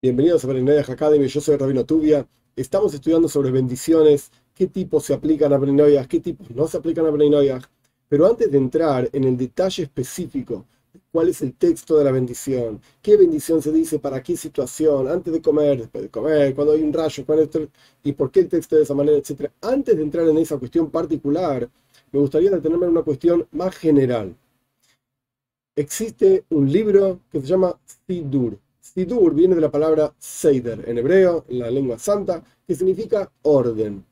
Bienvenidos a Bnei Noaj Academy, yo soy Rabino Tubia. Estamos estudiando sobre bendiciones, qué tipos se aplican a Bnei Noaj, qué tipos no se aplican a Bnei Noaj. Pero antes de entrar en el detalle específico, cuál es el texto de la bendición, qué bendición se dice, para qué situación, antes de comer, después de comer, cuando hay un rayo, y por qué el texto de esa manera, etc. Antes de entrar en esa cuestión particular, me gustaría detenerme en una cuestión más general. Existe un libro que se llama Sidur. Sidur viene de la palabra Seider, en hebreo, en la lengua santa, que significa orden.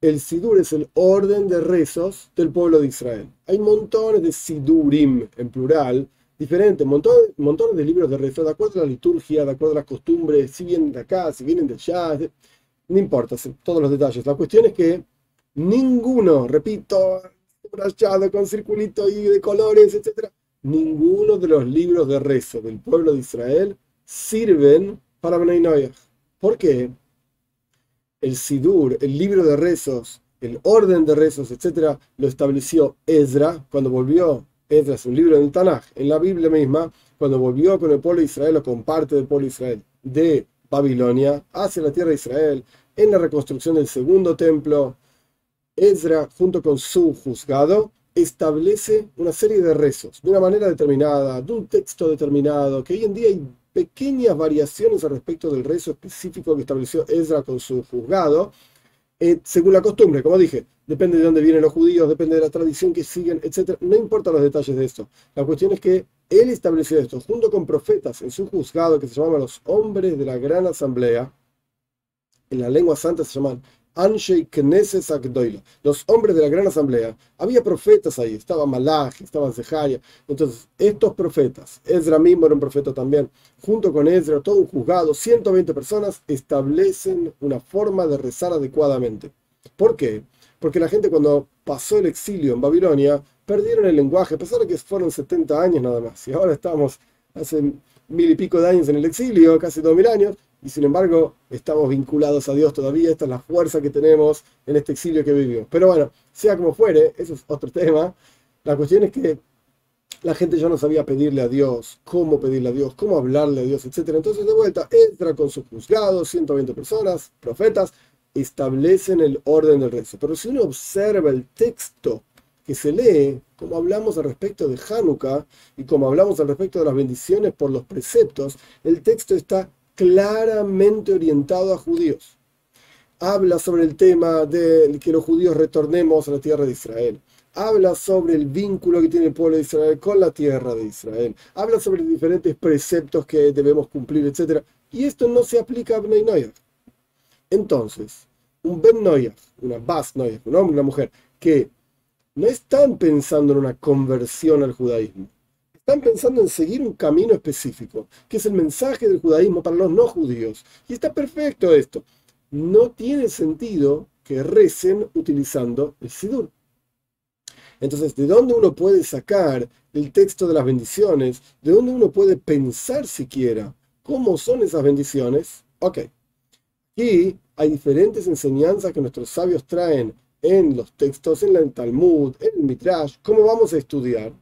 El Sidur es el orden de rezos del pueblo de Israel. Hay montones de Sidurim, en plural, diferentes, montones de libros de rezos, de acuerdo a la liturgia, de acuerdo a las costumbres, si vienen de acá, si vienen de allá, no importa todos los detalles. La cuestión es que ninguno, repito, rayado con circulito y de colores, etc., ninguno de los libros de rezo del pueblo de Israel sirven para Bnei Noaj. ¿Por qué? El Sidur, el libro de rezos, el orden de rezos, etc., lo estableció Ezra cuando volvió. Ezra es un libro en el Tanaj, en la Biblia misma, cuando volvió con el pueblo de Israel o con parte del pueblo de Israel de Babilonia hacia la tierra de Israel, en la reconstrucción del segundo templo. Ezra, junto con su juzgado, establece una serie de rezos de una manera determinada, de un texto determinado, que hoy en día hay pequeñas variaciones al respecto del rezo específico que estableció Ezra con su juzgado, según la costumbre, como dije, depende de dónde vienen los judíos, depende de la tradición que siguen, etc. No importan los detalles de esto. La cuestión es que él estableció esto, junto con profetas en su juzgado, que se llamaban los hombres de la gran asamblea, en la lengua santa se llaman Anshei Knesses Agdoila, los hombres de la gran asamblea. Había profetas ahí, estaba Malaj, estaba Zejarya. Entonces, estos profetas, Ezra mismo era un profeta también, junto con Ezra, todo un juzgado, 120 personas, establecen una forma de rezar adecuadamente. ¿Por qué? Porque la gente, cuando pasó el exilio en Babilonia, perdieron el lenguaje, a pesar de que fueron 70 años nada más, y ahora estamos hace 1000 y pico de años en el exilio, casi 2000 años, y sin embargo estamos vinculados a Dios todavía. Esta es la fuerza que tenemos en este exilio que vivimos. Pero bueno, sea como fuere, eso es otro tema. La cuestión es que la gente ya no sabía pedirle a Dios, cómo hablarle a Dios, etc. Entonces, de vuelta, Ezra con sus juzgados, 120 personas, profetas, establecen el orden del rezo. Pero si uno observa el texto que se lee, como hablamos al respecto de Hanukkah y como hablamos al respecto de las bendiciones por los preceptos, el texto está claramente orientado a judíos. Habla sobre el tema de que los judíos retornemos a la tierra de Israel. Habla sobre el vínculo que tiene el pueblo de Israel con la tierra de Israel. Habla sobre diferentes preceptos que debemos cumplir, etc. Y esto no se aplica a Bnei Noaj. Entonces, un Bnei Noaj, una Bas Noaj, un hombre, una mujer, que no están pensando en una conversión al judaísmo. Están pensando en seguir un camino específico, que es el mensaje del judaísmo para los no judíos. Y está perfecto esto. No tiene sentido que recen utilizando el Sidur. Entonces, ¿de dónde uno puede sacar el texto de las bendiciones? ¿De dónde uno puede pensar siquiera cómo son esas bendiciones? Ok. Y hay diferentes enseñanzas que nuestros sabios traen en los textos, en el Talmud, en el Midrash, cómo vamos a estudiar.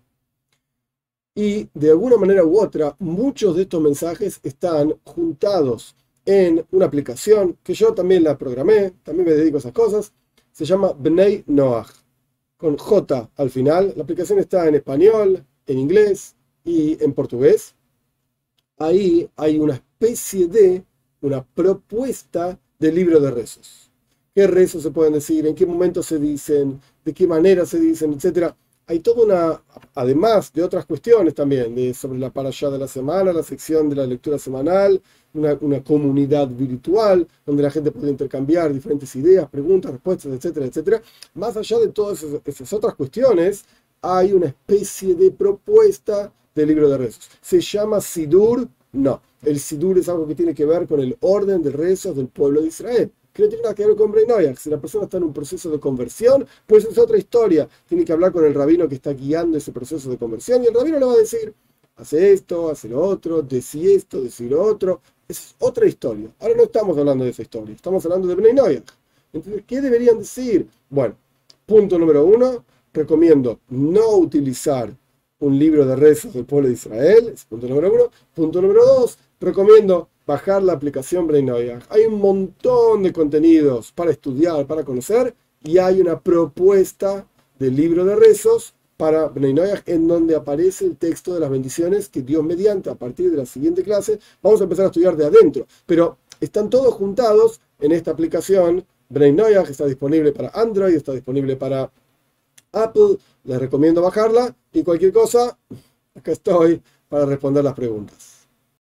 Y de alguna manera u otra, muchos de estos mensajes están juntados en una aplicación que yo también la programé, también me dedico a esas cosas. Se llama Bnei Noaj, con J al final. La aplicación está en español, en inglés y en portugués. Ahí hay una especie de, una propuesta de libro de rezos. ¿Qué rezos se pueden decir? ¿En qué momento se dicen? ¿De qué manera se dicen? Etcétera. Hay toda una, además de otras cuestiones también, sobre la parashá de la semana, la sección de la lectura semanal, una comunidad virtual donde la gente puede intercambiar diferentes ideas, preguntas, respuestas, etcétera, etcétera. Más allá de todas esas otras cuestiones, hay una especie de propuesta de libro de rezos. ¿Se llama Sidur? No. El Sidur es algo que tiene que ver con el orden de rezos del pueblo de Israel, que no tiene nada que ver con Bnei Noaj. Si la persona está en un proceso de conversión, pues es otra historia. Tiene que hablar con el rabino que está guiando ese proceso de conversión, y el rabino le va a decir, hace esto, hace lo otro, decí esto, decí lo otro. Es otra historia. Ahora no estamos hablando de esa historia, estamos hablando de Bnei Noaj. Entonces, ¿qué deberían decir? Bueno, punto número uno, recomiendo no utilizar un libro de rezos del pueblo de Israel. Es punto número uno. Punto número dos, recomiendo bajar la aplicación Bnei Noaj. Hay un montón de contenidos para estudiar, para conocer, y hay una propuesta de libro de rezos para Bnei Noaj, en donde aparece el texto de las bendiciones que Dios mediante, a partir de la siguiente clase, vamos a empezar a estudiar de adentro. Pero están todos juntados en esta aplicación Bnei Noaj, está disponible para Android, está disponible para Apple, les recomiendo bajarla, y cualquier cosa, acá estoy para responder las preguntas.